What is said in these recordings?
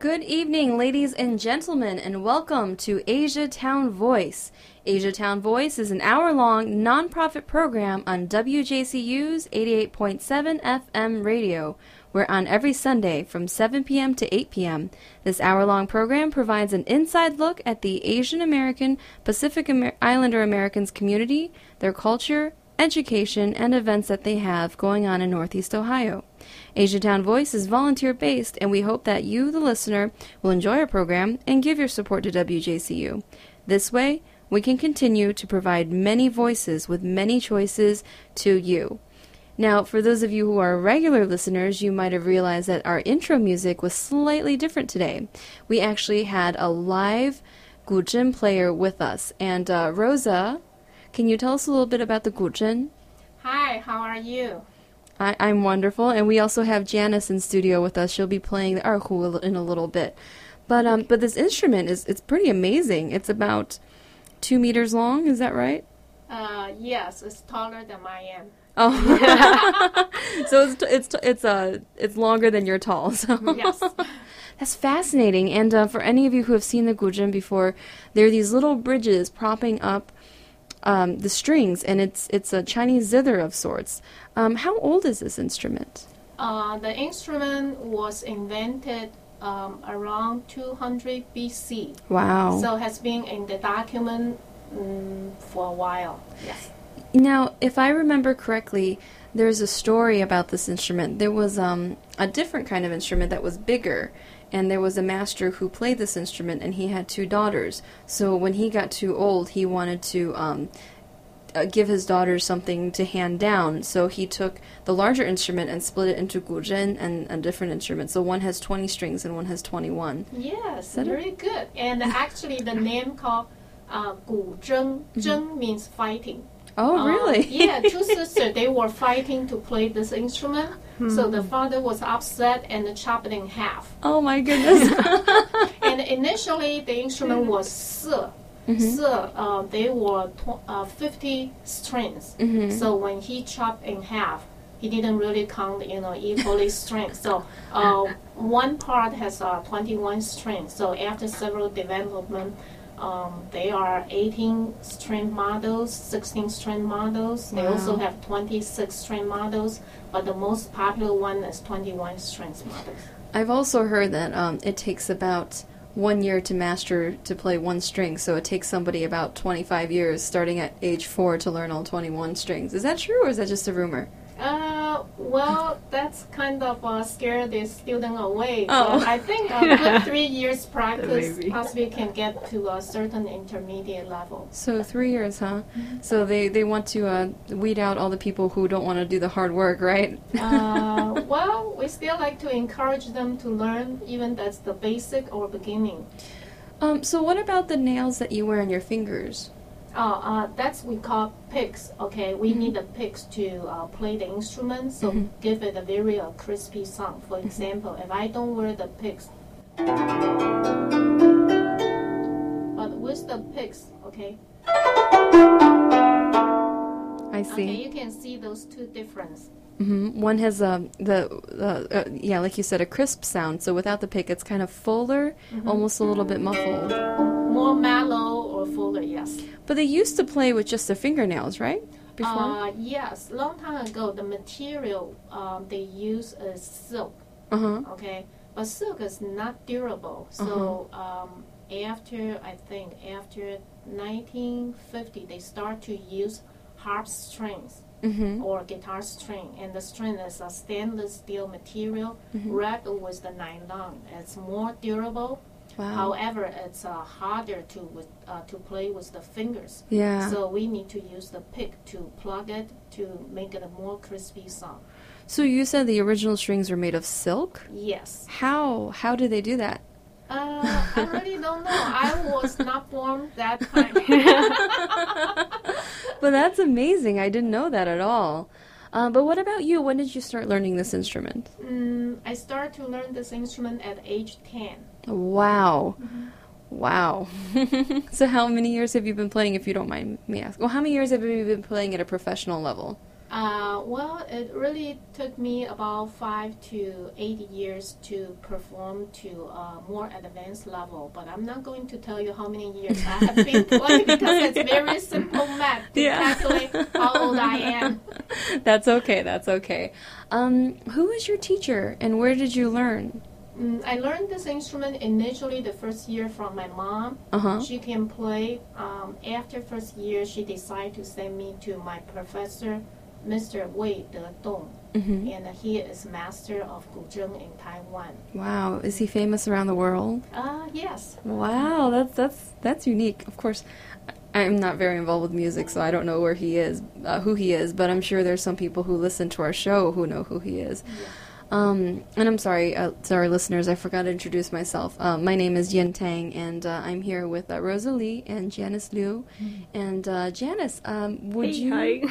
Good evening, ladies and gentlemen, and welcome to Asia Town Voice. Asia Town Voice is an hour-long nonprofit program on WJCU's 88.7 FM radio. We're on every Sunday from 7 p.m. to 8 p.m. This hour-long program provides an inside look at the Asian American, Pacific Islander Americans community, their culture, education, and events that they have going on in Northeast Ohio. Asiatown Voice is volunteer-based, and we hope that you, the listener, will enjoy our program and give your support to WJCU. This way, we can continue to provide many voices with many choices to you. Now, for those of you who are regular listeners, you might have realized that our intro music was slightly different today. We actually had a live guzheng player with us, and Rosa, can you tell us a little bit about the guzheng? Hi, how are you? I'm wonderful, and we also have Janice in studio with us. She'll be playing the erhu in a little bit. But this instrument it's pretty amazing. It's about 2 meters long, is that right? Yes, it's taller than I am. Oh, so it's longer than you're tall. So. Yes. That's fascinating. And for any of you who have seen the guzheng before, there are these little bridges propping up the strings, and it's a Chinese zither of sorts. How old is this instrument? The instrument was invented around 200 BC. Wow. So has been in the document for a while. Yes. Now, if I remember correctly, there's a story about this instrument. There was a different kind of instrument that was bigger, and there was a master who played this instrument, and he had two daughters. So when he got too old, he wanted to give his daughters something to hand down. So he took the larger instrument and split it into guzheng and a different instrument. So one has 20 strings and one has 21. Yes, very good. And actually the name called guzheng, zheng means fighting. Oh, really? Yeah, two sisters, they were fighting to play this instrument. So the father was upset and chopped it in half. Oh, my goodness. And initially, the instrument was se. They were 50 strings. So when he chopped in half, he didn't really count, equally strings. So one part has 21 strings. So after several development, they are 18-string models, 16-string models. Wow. They also have 26-string models, but the most popular one is 21-string models. I've also heard that it takes about 1 year to master to play one string, so it takes somebody about 25 years, starting at age 4, to learn all 21 strings. Is that true, or is that just a rumor? Well, that's kind of scared the student away. Oh. But I think a good 3 years practice possibly can get to a certain intermediate level. So 3 years, huh? So they want to weed out all the people who don't want to do the hard work, right? Well, we still like to encourage them to learn, even that's the basic or beginning. So what about the nails that you wear on your fingers? That's we call picks, okay? We need the picks to play the instrument, so give it a very crispy sound. For example, if I don't wear the picks, but with the picks, okay? I see. Okay, you can see those two differences. One has like you said, a crisp sound. So without the pick, it's kind of fuller, almost a little bit muffled. More mellow or fuller, yes. But they used to play with just their fingernails, right? Before? Yes, long time ago, the material they use is silk. Okay, but silk is not durable. So after 1950, they start to use harp strings. Or guitar string, and the string is a stainless steel material wrapped with the nylon. It's more durable. Wow. However, it's harder to play with the fingers. Yeah. So we need to use the pick to plug it to make it a more crispy sound. So you said the original strings were made of silk? Yes. How did they do that? I really don't know. I was not born that time. But that's amazing. I didn't know that at all. But what about you? When did you start learning this instrument? I started to learn this instrument at age 10. Wow. Wow. So how many years have you been playing, if you don't mind me asking? Well, how many years have you been playing at a professional level? Well, it really took me about 5 to 8 years to perform to a more advanced level, but I'm not going to tell you how many years I have been playing because it's very simple math to calculate how old I am. That's okay, that's okay. Who was your teacher and where did you learn? I learned this instrument initially the first year from my mom. Uh-huh. She can play. After first year, she decided to send me to my professor, Mr. Wei De Dong, mm-hmm. and he is master of guzheng in Taiwan. Wow, is he famous around the world? Yes. Wow, that's unique. Of course, I'm not very involved with music, so I don't know where he is, who he is, but I'm sure there's some people who listen to our show who know who he is. Yeah. And I'm sorry to our listeners, I forgot to introduce myself. My name is Yen Tang, and I'm here with Rosalie and Janice Liu. And Janice, hi. Sorry.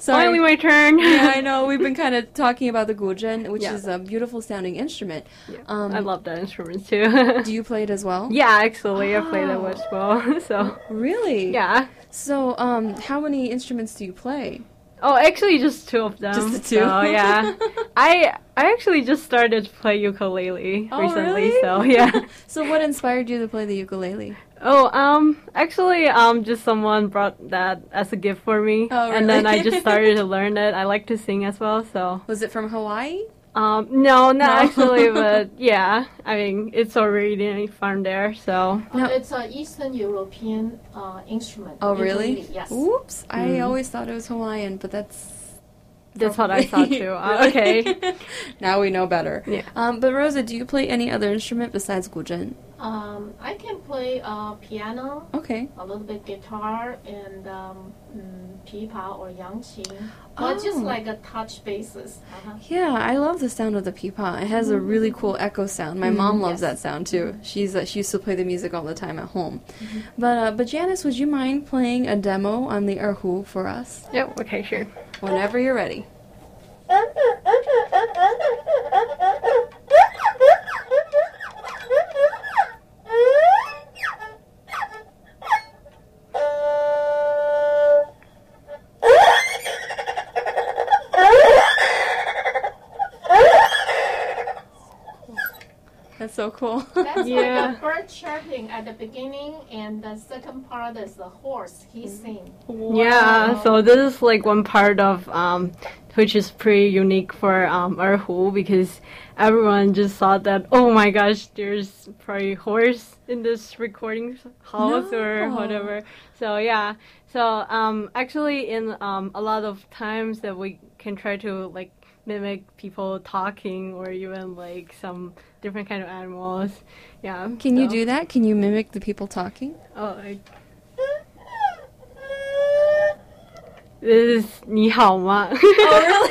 Finally my turn. Yeah, I know. We've been kind of talking about the guzheng, which is a beautiful sounding instrument. Yeah. I love that instrument, too. Do you play it as well? Yeah, actually, I play that as well. So. Really? Yeah. So how many instruments do you play? Oh, actually, just two of them. Just the two? Oh, so, yeah. I actually just started to play ukulele recently, really? So yeah. So what inspired you to play the ukulele? Oh, actually, just someone brought that as a gift for me, really? And then I just started to learn it. I like to sing as well, so. Was it from Hawaii? No, actually, but yeah, I mean, it's already from there, so. No. It's an Eastern European instrument. Oh, really? Yes. Oops, I always thought it was Hawaiian, but that's what I thought, too. Okay. Now we know better. Yeah. But Rosa, do you play any other instrument besides guzheng? I can play piano, a little bit guitar, and pipa or yangqing, but just like a touch basis. Uh-huh. Yeah, I love the sound of the pipa. It has a really cool echo sound. My mom loves that sound too. She used to play the music all the time at home. Mm-hmm. But Janice, would you mind playing a demo on the erhu for us? Yep. Okay, sure. Whenever you're ready. So cool. That's like the bird chirping at the beginning, and the second part is the horse. He sings. Wow. Yeah, so this is like one part of which is pretty unique for erhu, because everyone just thought that, oh my gosh, there's probably horse in this recording house or whatever. So yeah, so actually in a lot of times that we can try to like mimic people talking or even like some different kind of animals. Yeah. Can you do that? Can you mimic the people talking? Oh, this is 你好吗? Oh, really?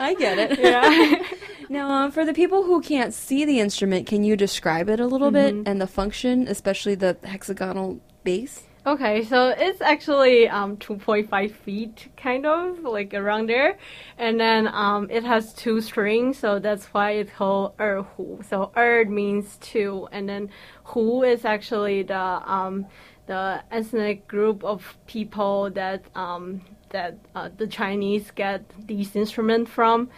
I get it. Yeah. Now, for the people who can't see the instrument, can you describe it a little bit and the function, especially the hexagonal bass? Okay, so it's actually 2.5 feet, kind of, like around there. And then it has two strings, so that's why it's called erhu. So er means two, and then hu is actually the ethnic group of people that the Chinese get these instruments from.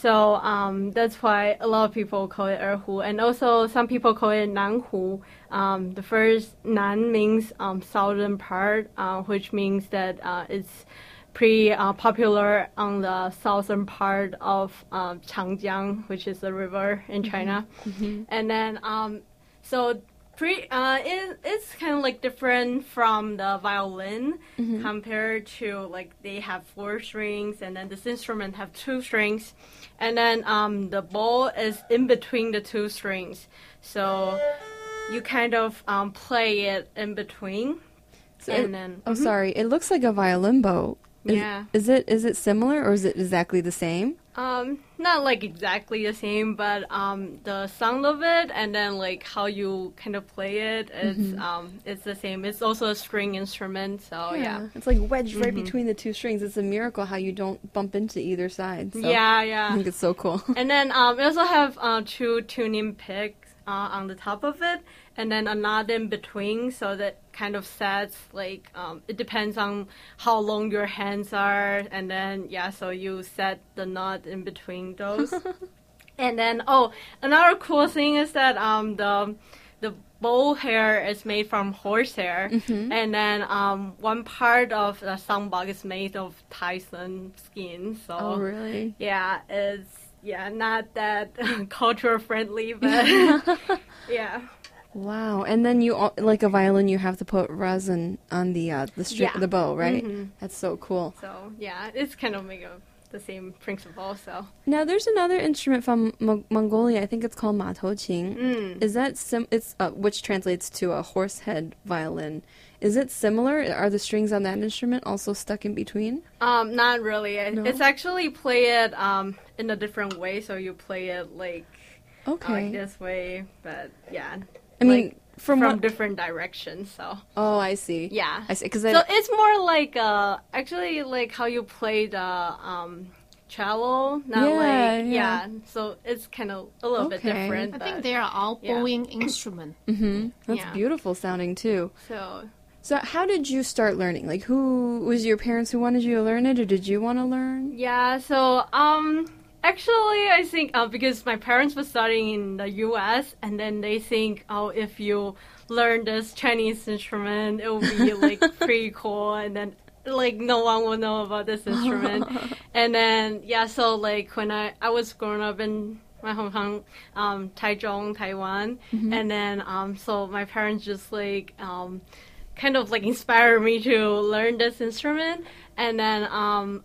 So that's why a lot of people call it erhu, and also some people call it nanhu. The first nan means southern part, which means that it's pretty popular on the southern part of Changjiang, which is the river in China. Mm-hmm. And then it's kind of like different from the violin compared to like they have four strings, and then this instrument have two strings, and then the bow is in between the two strings, so you kind of play it in between. So it looks like a violin bow. Is it similar, or is it exactly the same? Not like exactly the same, but the sound of it and then like how you kind of play it, it's the same. It's also a string instrument, so yeah. It's like wedged right between the two strings. It's a miracle how you don't bump into either side. So yeah. I think it's so cool. And then we also have two tuning picks. on the top of it, and then another in between, so that kind of sets, like, it depends on how long your hands are, and then, yeah, so you set the knot in between those. And then, oh, another cool thing is that the bow hair is made from horsehair, mm-hmm. and then one part of the sambok is made of Tyson skin. So, oh, really? Yeah, it's... yeah, not that culture friendly, but yeah. Wow, and then you, like a violin, you have to put resin on the strip, yeah. the bow, right? Mm-hmm. That's so cool. So yeah, it's kind of the same principle. So now there's another instrument from Mongolia. I think it's called ma tou qing. Mm. Is that it's which translates to a horsehead violin? Is it similar? Are the strings on that instrument also stuck in between? Not really. No? It's actually played in a different way, so you play it like this way, but yeah. I mean, from different directions, so. Oh, I see. Yeah. I see. So it's more like actually like how you play the cello, not. So it's kind of a little bit different. I think they are all bowing instrument. Mm-hmm. That's beautiful sounding too. So how did you start learning? Like, who was your parents who wanted you to learn it, or did you want to learn? Yeah, so actually I think because my parents were studying in the U.S. and then they think, oh, if you learn this Chinese instrument, it will be like pretty cool, and then like no one will know about this instrument. And then yeah, so like when I was growing up in my hometown, Taichung, Taiwan, mm-hmm. and then so my parents just like kind of like inspired me to learn this instrument. And then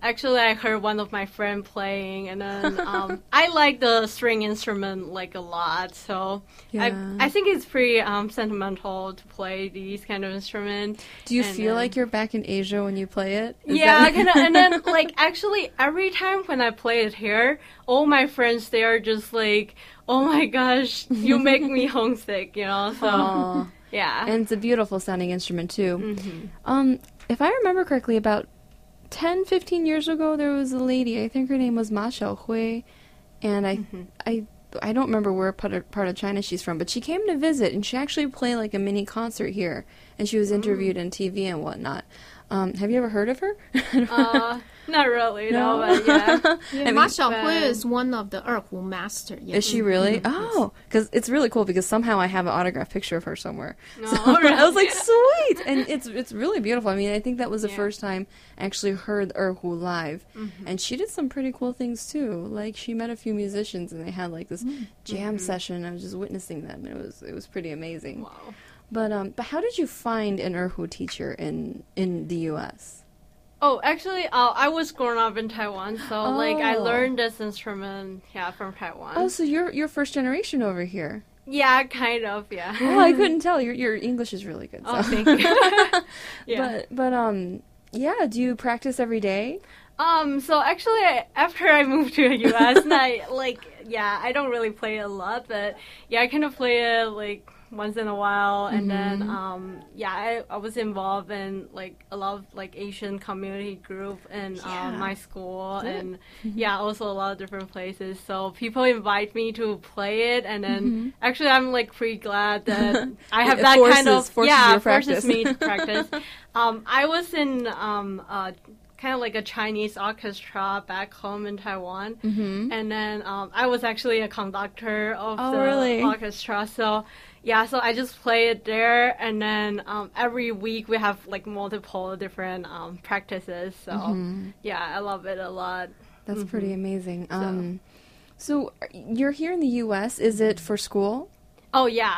actually I heard one of my friend playing, and then I like the string instrument like a lot, so yeah. I think it's pretty sentimental to play these kind of instruments. Do you feel like you're back in Asia when you play it? Kinda, and then like actually every time when I play it here, all my friends, they are just like, oh my gosh, you make me homesick, you know, so... Aww. Yeah. And it's a beautiful sounding instrument, too. Mm-hmm. If I remember correctly, about 10, 15 years ago, there was a lady, I think her name was Ma Xiaohui, and I don't remember where part of China she's from, but she came to visit, and she actually played like a mini concert here, and she was interviewed on TV and whatnot. Have you ever heard of her? Not really, no, but yeah. Ma Xiaohui is one of the erhu master. Yeah. Is she really? Mm-hmm. Oh, because it's really cool because somehow I have an autographed picture of her somewhere. No, so really? I was like, sweet! And it's really beautiful. I mean, I think that was the first time I actually heard erhu live. Mm-hmm. And she did some pretty cool things, too. Like, she met a few musicians, and they had like this jam session, and I was just witnessing them. It was pretty amazing. Wow. But how did you find an erhu teacher in the U.S.? Oh, actually, I was growing up in Taiwan, so like I learned this instrument, from Taiwan. Oh, so you're first generation over here. Yeah, kind of. Yeah. Well, I couldn't tell. Your English is really good. So. Oh, thank you. Yeah. But yeah. Do you practice every day? So actually, after I moved to the U.S., and I don't really play a lot, but yeah, I kind of play it like. Once in a while, and then I was involved in like a lot of like Asian community group in my school, and also a lot of different places, so people invite me to play it, and then actually I'm like pretty glad that I have that forces me to practice. I was in kind of like a Chinese orchestra back home in Taiwan, and then I was actually a conductor of the orchestra, so yeah, so I just play it there, and then every week we have like multiple different practices, so I love it a lot. That's pretty amazing. So you're here in the U.S., is it for school? Oh, yeah.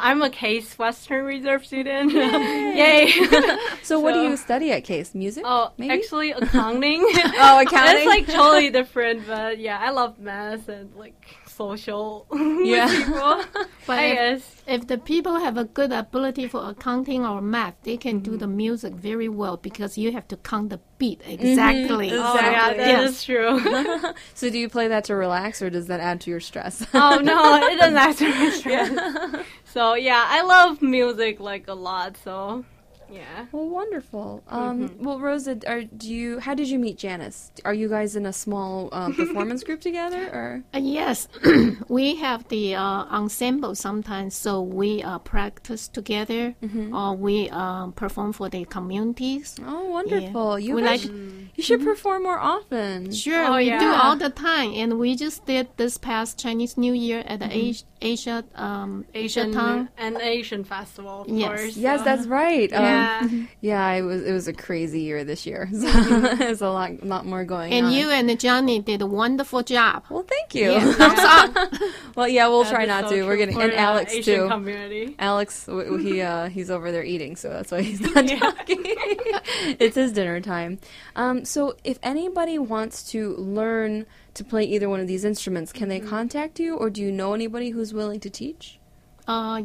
I'm a Case Western Reserve student. Yay! So what do you study at Case? Music? Oh, maybe? Actually accounting. It's like totally different, but yeah, I love math and like social people. But if the people have a good ability for accounting or math, they can do the music very well because you have to count the beat exactly. Oh, yeah, that is true. So do you play that to relax, or does that add to your stress? Oh, no, it doesn't add to my stress. So, yeah, I love music, like, a lot, so... Yeah. Well, wonderful. Well, Rosa, how did you meet Janice? Are you guys in a small performance group together, or? Yes, we have the ensemble sometimes, so we practice together, or we perform for the communities. Oh, wonderful! Yeah. You should perform more often. Sure, we do all the time, and we just did this past Chinese New Year at the Asian Festival. Yes, that's right. It was a crazy year this year. So there's a lot more going on. And you and Johnny did a wonderful job. Well, thank you. Yes, well, yeah, we'll try not to. We're getting and Alex Asian too. Community. Alex, he's over there eating, so that's why he's not talking. It's his dinner time. So if anybody wants to learn to play either one of these instruments, can they contact you, or do you know anybody who's willing to teach? We have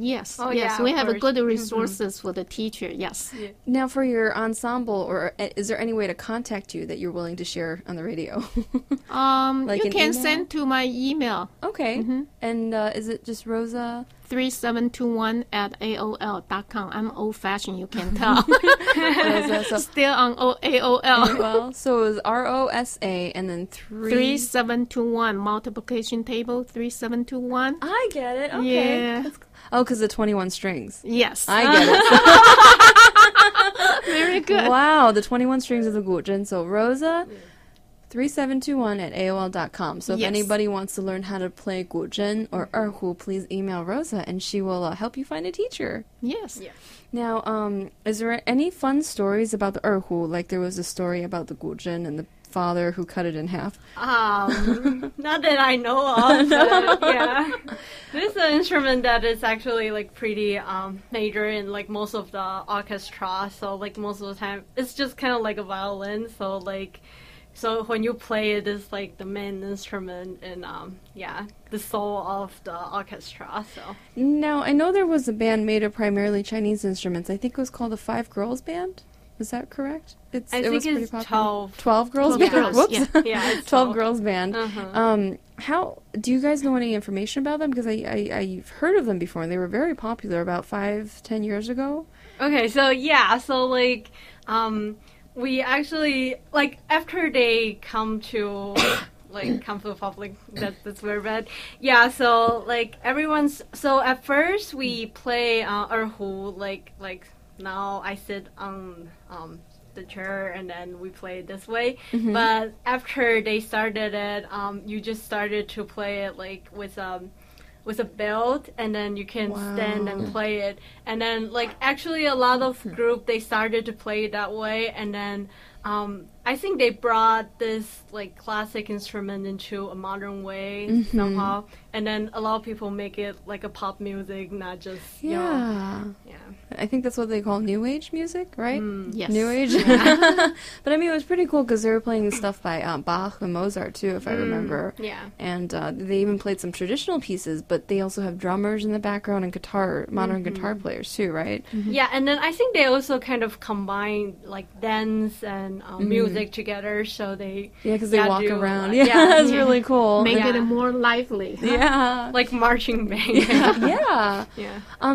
good resources for the teacher, yes. Yeah. Now, for your ensemble, or is there any way to contact you that you're willing to share on the radio? You can send to my email. Okay. And is it just Rosa? 3721@AOL.com. I'm old-fashioned, you can tell. Still on AOL. AOL. So it was ROSA and then 3721 multiplication table 3721. I get it. Okay. Yeah. Oh, because the 21 strings. Yes. I get it. Very good. Wow, the 21 strings of the guzheng. So Rosa. 3721@AOL.com. So if anybody wants to learn how to play guzheng or erhu, please email Rosa, and she will help you find a teacher. Yes. Yeah. Now, is there any fun stories about the erhu? Like there was a story about the guzheng and the father who cut it in half. Not that I know of. No. Yeah. This is an instrument that is actually like pretty major in like most of the orchestra. So like most of the time, it's just kind of like a violin. So when you play it, it's like the main instrument and the soul of the orchestra. So now I know there was a band made of primarily Chinese instruments. I think it was called the 12 Girls Band. Is that correct? It was pretty popular. 12 Girls Band. Girls. Whoops. Yeah, 12 Girls Band. How do you guys know any information about them? Because I've heard of them before, and they were very popular about 5-10 years ago. Okay, we actually, after they come to, come to the public, that's very bad. Yeah, everyone's, at first we play erhu, now I sit on the chair and then we play it this way. But after they started it, you just started to play it, with a belt, and then you can stand and play it. And then, actually a lot of group, they started to play it that way, and then I think they brought this, classic instrument into a modern way somehow, and then a lot of people make it, a pop music, not just, I think that's what they call New Age music, right? Yes. New Age. Yeah. But, I mean, it was pretty cool because they were playing stuff by Bach and Mozart, too, if I remember. Yeah. And they even played some traditional pieces, but they also have drummers in the background and modern guitar players, too, right? Yeah, and then I think they also kind of combine, dance and music together, so they... Yeah, because they walk around. That's really cool. Make it more lively. Huh? Yeah. Like marching band. Yeah.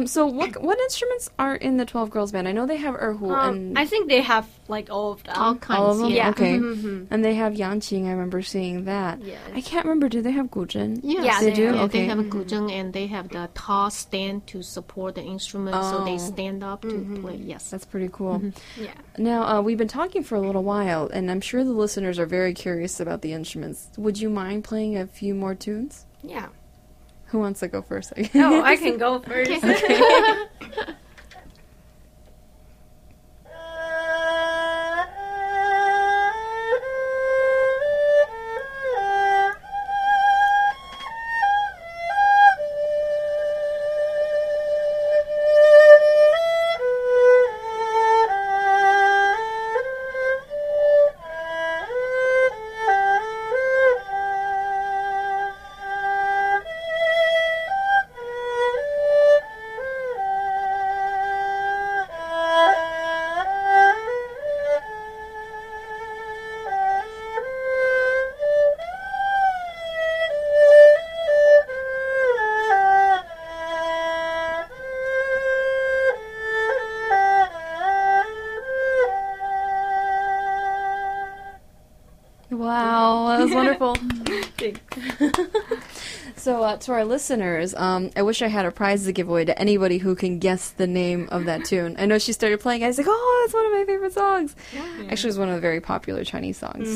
So what instruments are in the 12 Girls Band? I know they have erhu and... I think they have, all of them. All kinds. All of them? Yeah. Okay. And they have yangqing. I remember seeing that. Yes. I can't remember. Do they have guzheng? Yes. Yeah, they do? Yeah, okay. They have guzheng, and they have the tall stand to support the instrument, so they stand up to play. Yes. That's pretty cool. Yeah. Now, we've been talking for a little while, and I'm sure the listeners are very curious about the instruments. Would you mind playing a few more tunes? Yeah. Who wants to go first? No, I can go first. Okay. Wow, that was wonderful. So to our listeners, I wish I had a prize to give away to anybody who can guess the name of that tune. I know she started playing, I was like, oh, that's one of my favorite songs. Yeah. Actually, it's one of the very popular Chinese songs. Mm-hmm.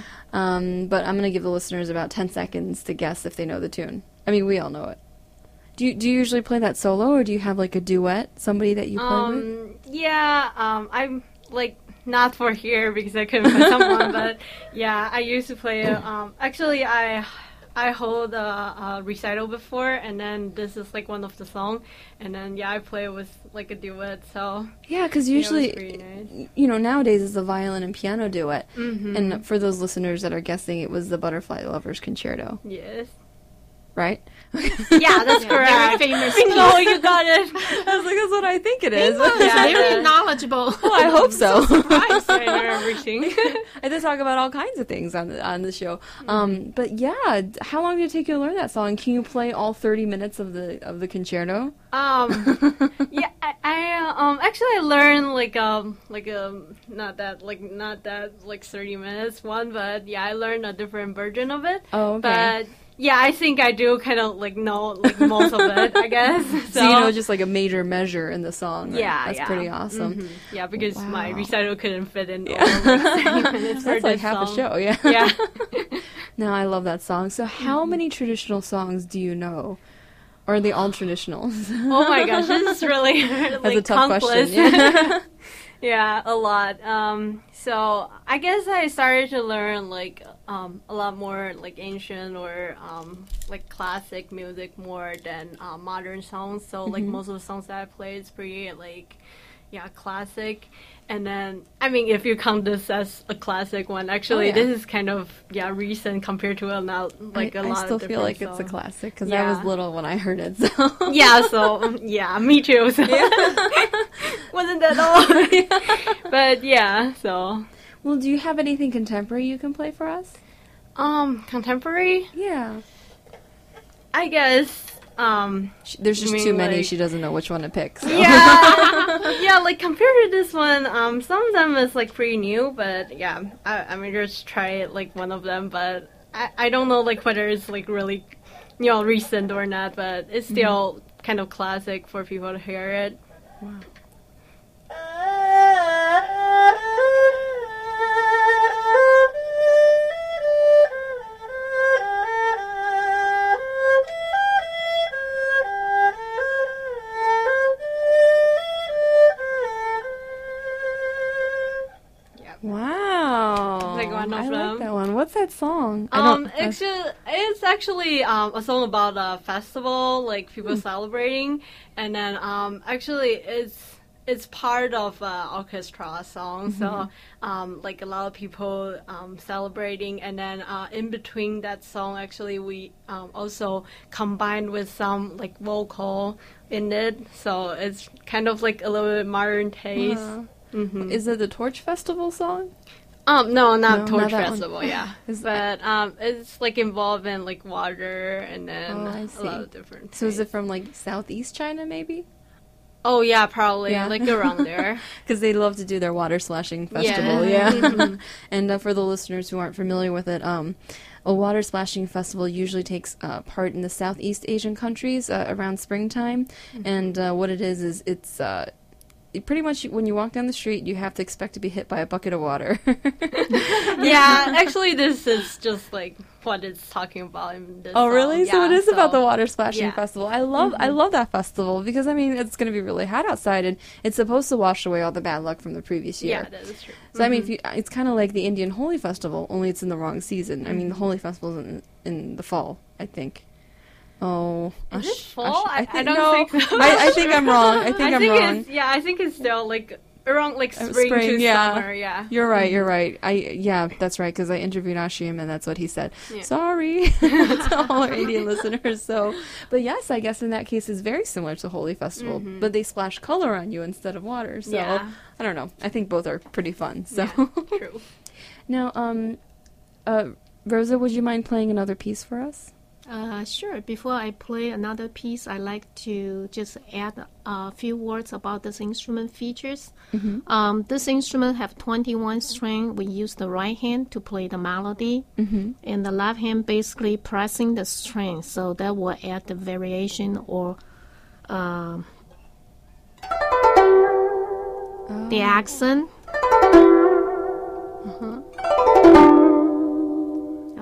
So, but I'm going to give the listeners about 10 seconds to guess if they know the tune. I mean, we all know it. Do you usually play that solo, or do you have, like, a duet, somebody that you play with? Yeah, I'm, like, not for here because I couldn't find someone, but, yeah, I used to play it. Actually, I hold a recital before, and then this is, like, one of the songs, and then, yeah, I play with, like, a duet, so... Yeah, because usually, nice. You know, nowadays it's a violin and piano duet, mm-hmm. and for those listeners that are guessing, it was the Butterfly Lovers Concerto. Yes. Right? Yeah, that's correct. Very famous. Oh, you got it. I was like, that's what I think it is. Yeah, very knowledgeable. Well, I hope so. Surprised I know everything. I did talk about all kinds of things on the show. Mm-hmm. But yeah, how long did it take you to learn that song? Can you play all 30 minutes of the concerto? Yeah, I actually I learned not that 30 minutes one, but yeah, I learned a different version of it. Oh, okay. But yeah, I think I do kind of, like, know, like, most of it, I guess. So you know just, like, a major measure in the song. Right? Yeah, that's pretty awesome. Mm-hmm. Yeah, because my recital couldn't fit in all, like, 30 minutes for like half a show, yeah. Yeah. No, I love that song. So how many traditional songs do you know? Or are they all traditional? Oh, my gosh, this is really, like, that's a tough question. Yeah. Yeah, a lot. So I guess I started to learn, like, a lot more, like, ancient or, like, classic music more than modern songs. So, like, mm-hmm. most of the songs that I play is pretty, like, yeah, classic. And then, I mean, if you count this as a classic one, actually, oh, yeah. this is kind of, yeah, recent compared to a lot of different. I still feel like it's a classic, because I was little when I heard it, so. Yeah, so, yeah, me too, so. Yeah. Wasn't that all? Yeah. But, yeah, so. Well, do you have anything contemporary you can play for us? Contemporary? Yeah. I guess. There's just too many, like, she doesn't know which one to pick. So. Yeah, yeah. Like, compared to this one, some of them is, like, pretty new, but, yeah, I mean, just try, like, one of them, but I don't know, like, whether it's, like, really, you know, recent or not, but it's still mm-hmm. kind of classic for people to hear it. Wow. What's that song? It's actually a song about a festival, like, people celebrating, and then actually it's part of orchestra song, mm-hmm. so like, a lot of people celebrating, and then in between that song, actually, we also combined with some, like, vocal in it, so it's kind of, like, a little bit modern taste. Yeah. Mm-hmm. Is it the Torch Festival song? Not Torch Festival, yeah. But it's, like, involved in, like, water and then a lot of different things. So is it from, like, Southeast China, maybe? Oh, yeah, probably. Yeah. Like, around there. Because they love to do their water splashing festival, yeah. Mm-hmm. And for the listeners who aren't familiar with it, a water splashing festival usually takes part in the Southeast Asian countries around springtime. Mm-hmm. And what it is it's... pretty much, when you walk down the street, you have to expect to be hit by a bucket of water. Yeah, actually, this is just, like, what it's talking about in this song. Really? Yeah, so it is about the water splashing festival. I love that festival because, I mean, it's going to be really hot outside, and it's supposed to wash away all the bad luck from the previous year. Yeah, that is true. So, mm-hmm. I mean, it's kind of like the Indian Holi Festival, only it's in the wrong season. Mm-hmm. I mean, the Holi Festival is in the fall, I think. Oh, is it fall? I don't think so. I think I'm wrong. I think I'm wrong. I think it's still, like, around, like, spring to summer. Yeah, you're right. You're right. That's right. Because I interviewed Ashim, and that's what he said. Yeah. Sorry, to all our Indian listeners. So, but yes, I guess in that case, it's very similar to Holi Festival, mm-hmm. but they splash color on you instead of water. So I don't know. I think both are pretty fun. So yeah, true. Now, Rosa, would you mind playing another piece for us? Sure. Before I play another piece, I like to just add a few words about this instrument features. Mm-hmm. This instrument have 21 strings. We use the right hand to play the melody, mm-hmm. and the left hand basically pressing the string. So that will add the variation or the accent.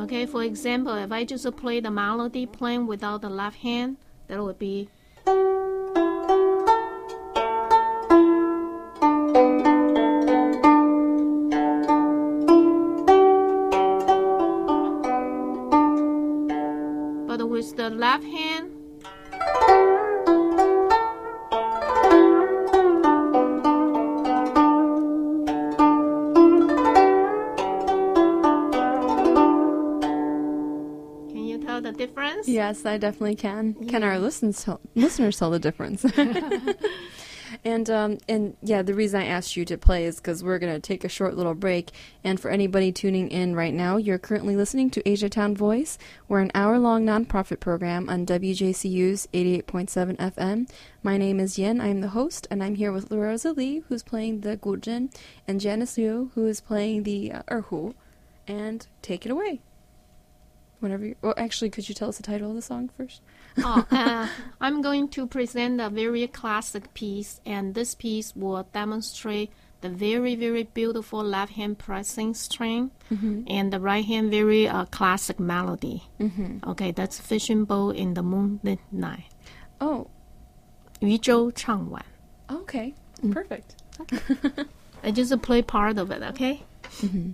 Okay, for example, if I just play the melody playing without the left hand, that would be. But with the left hand, difference? Yes, I definitely can. Yeah. Can our listeners tell the difference? And yeah, the reason I asked you to play is because we're going to take a short little break. And for anybody tuning in right now, you're currently listening to Asiatown Voice. We're an hour-long nonprofit program on WJCU's 88.7 FM. My name is Yen. I'm the host, and I'm here with Rosa Lee, who's playing the guzheng, and Janice Liu, who is playing the erhu. And take it away. Whenever you, well, actually, could you tell us the title of the song first? I'm going to present a very classic piece, and this piece will demonstrate the very, very beautiful left-hand pressing string, mm-hmm. and the right-hand very classic melody. Mm-hmm. Okay, that's Fishing Boat in the Moonlit Night. Oh. 渔舟唱晚. Okay, perfect. Okay. I just play part of it, okay? Mm-hmm.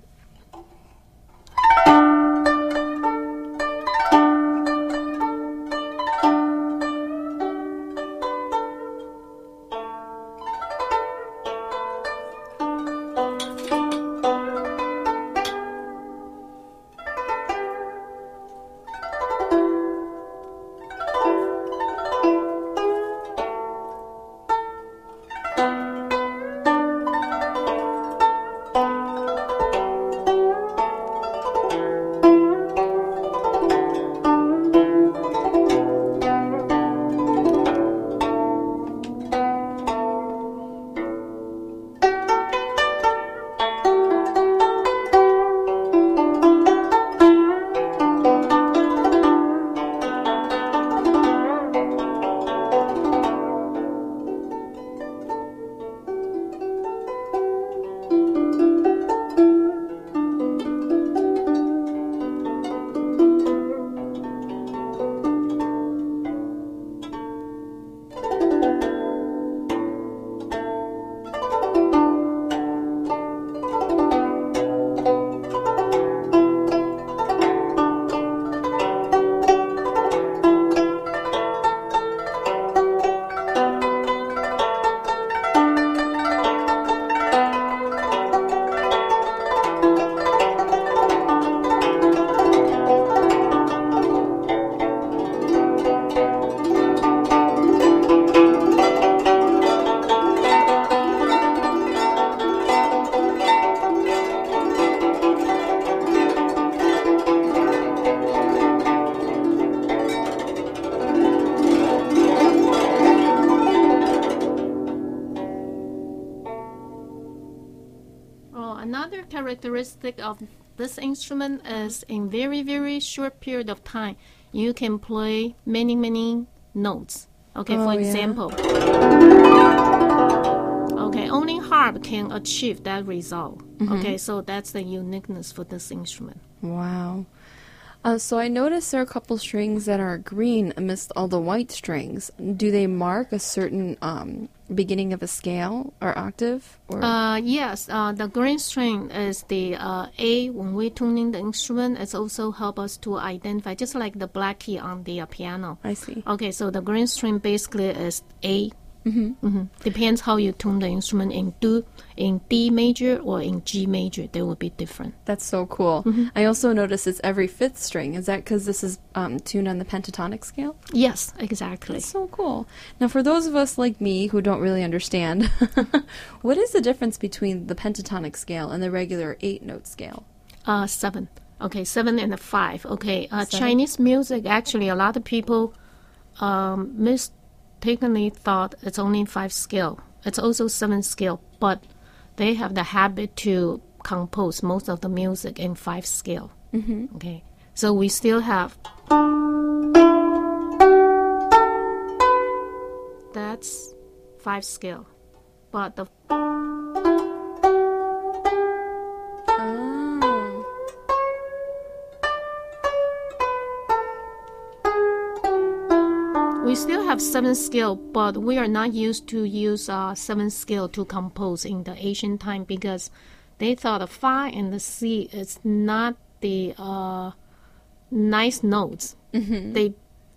Characteristic of this instrument is in very, very short period of time, you can play many, many notes. Okay, for example. Yeah. Okay, only harp can achieve that result. Mm-hmm. Okay, so that's the uniqueness for this instrument. Wow. So I noticed there are a couple strings that are green amidst all the white strings. Do they mark a certain beginning of a scale or octave? Or? Yes, the green string is the A. When we're tuning the instrument, it also helps us to identify, just like the black key on the piano. I see. Okay, so the green string basically is A. Mm-hmm. Mm-hmm. Depends how you tune the instrument in D major or in G major. They will be different. That's so cool. Mm-hmm. I also noticed it's every fifth string. Is that because this is tuned on the pentatonic scale? Yes, exactly. That's so cool. Now, for those of us like me who don't really understand, what is the difference between the pentatonic scale and the regular 8-note scale? Seven. Okay, 7 and 5. Okay, Chinese music, actually, a lot of people mistakenly thought it's only 5 scale. It's also 7 scale, but they have the habit to compose most of the music in 5 scale. Mm-hmm. Okay, so we still have... That's 5 scale, but the... We still have 7 scale, but we are not used to use 7 scale to compose in the ancient time, because they thought the Fa and the C is not the nice notes. Mm-hmm.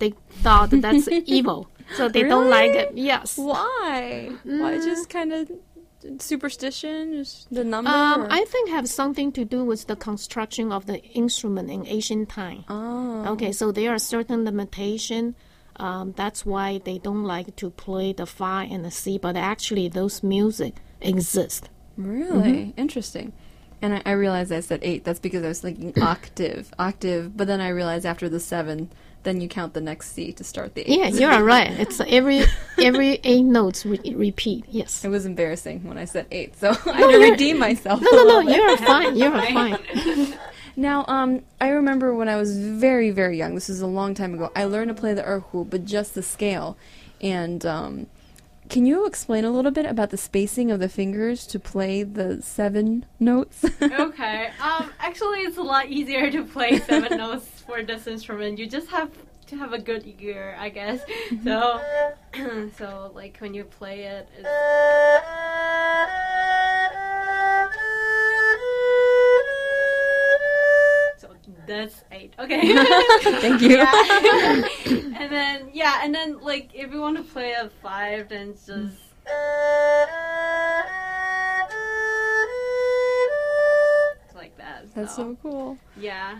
They thought that's evil, so they don't like it. Yes. Why? Why just kind of superstition? Just the number? I think have something to do with the construction of the instrument in ancient time. Oh. Okay, so there are certain limitations. That's why they don't like to play the Fa and the C, but actually those music exist. Really? Mm-hmm. Interesting. And I realized I said 8. That's because I was thinking octave. But then I realized after the 7, then you count the next C to start the 8. Yeah, you are right. It's every 8 notes repeat. Yes. It was embarrassing when I said 8, so I had to redeem myself. No, you are fine. You are fine. Now, I remember when I was very, very young, this is a long time ago, I learned to play the erhu, but just the scale. And can you explain a little bit about the spacing of the fingers to play the 7 notes? Okay. Actually, it's a lot easier to play 7 notes for this instrument. You just have to have a good ear, I guess. So, so like, when you play it, that's 8. Okay. Thank you. Yeah. and then like if you want to play a 5, then it's just like that. So. That's so cool. Yeah.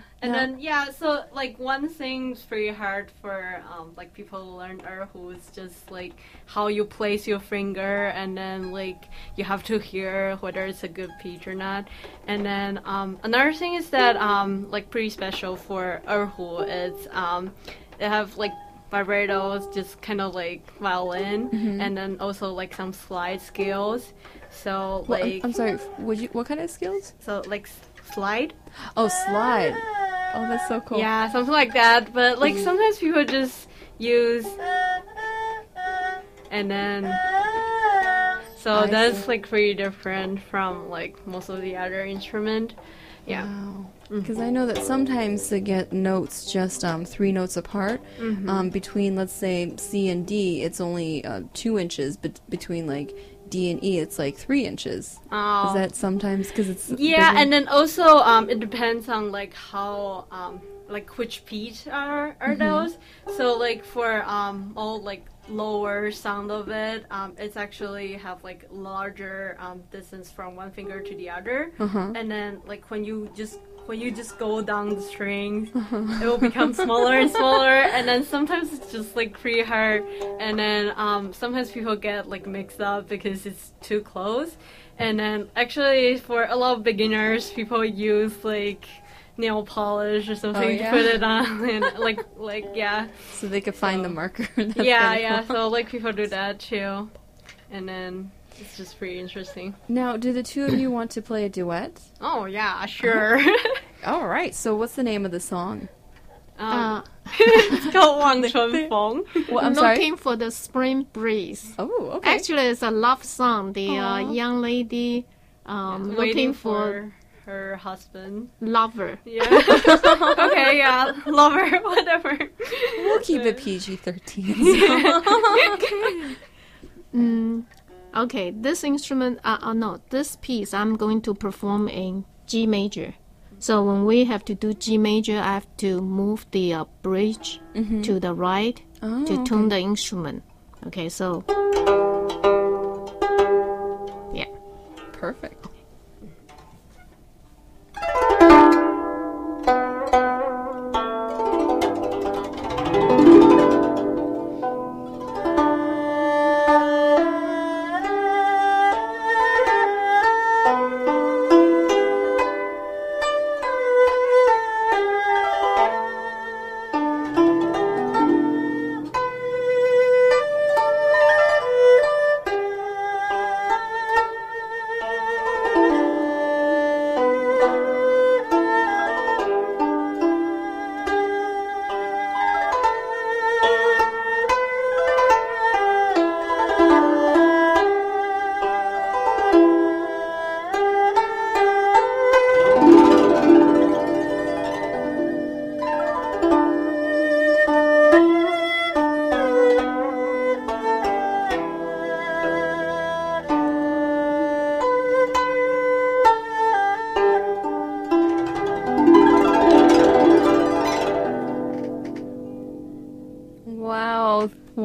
So like one thing's pretty hard for like people who learn erhu is just like how you place your finger, and then like you have to hear whether it's a good pitch or not. And then another thing is that like pretty special for erhu is they have like vibratos, just kind of like violin, mm-hmm. and then also like some slide scales. So like I'm sorry, what kind of scales? So like slide. Oh, slide. Oh, that's so cool. Yeah, something like that. But like sometimes people just use, and then that's like pretty different from like most of the other instrument. Yeah. Wow. Because I know that sometimes to get notes just 3 notes apart, mm-hmm. Between let's say C and D, it's only 2 inches, but between like D and E, it's like 3 inches. Oh. Is that sometimes because it's... Yeah, different? And then also it depends on like how, like which pitch are mm-hmm. those. So like for all like lower sound of it, it's actually have like larger distance from one finger to the other. Uh-huh. And then like when you just go down the string, uh-huh. it will become smaller and smaller, and then sometimes it's just like pretty hard, and then sometimes people get like mixed up because it's too close. And then actually for a lot of beginners, people use like nail polish or something to put it on, and like yeah, so they could find the marker. Cool. So like people do that too, and then it's just pretty interesting. Now, do the two of you want to play a duet? Oh, yeah, sure. All right. So what's the name of the song? It's called Wang Chun Feng. Well, I'm looking for the spring breeze. Oh, okay. Actually, it's a love song. The young lady looking for her husband. Lover. Yeah. Okay, yeah. Lover, whatever. We'll keep it PG-13. So. Okay, this instrument, this piece I'm going to perform in G major. So when we have to do G major, I have to move the bridge mm-hmm. to the right to tune the instrument. Okay, so... Yeah. Perfect.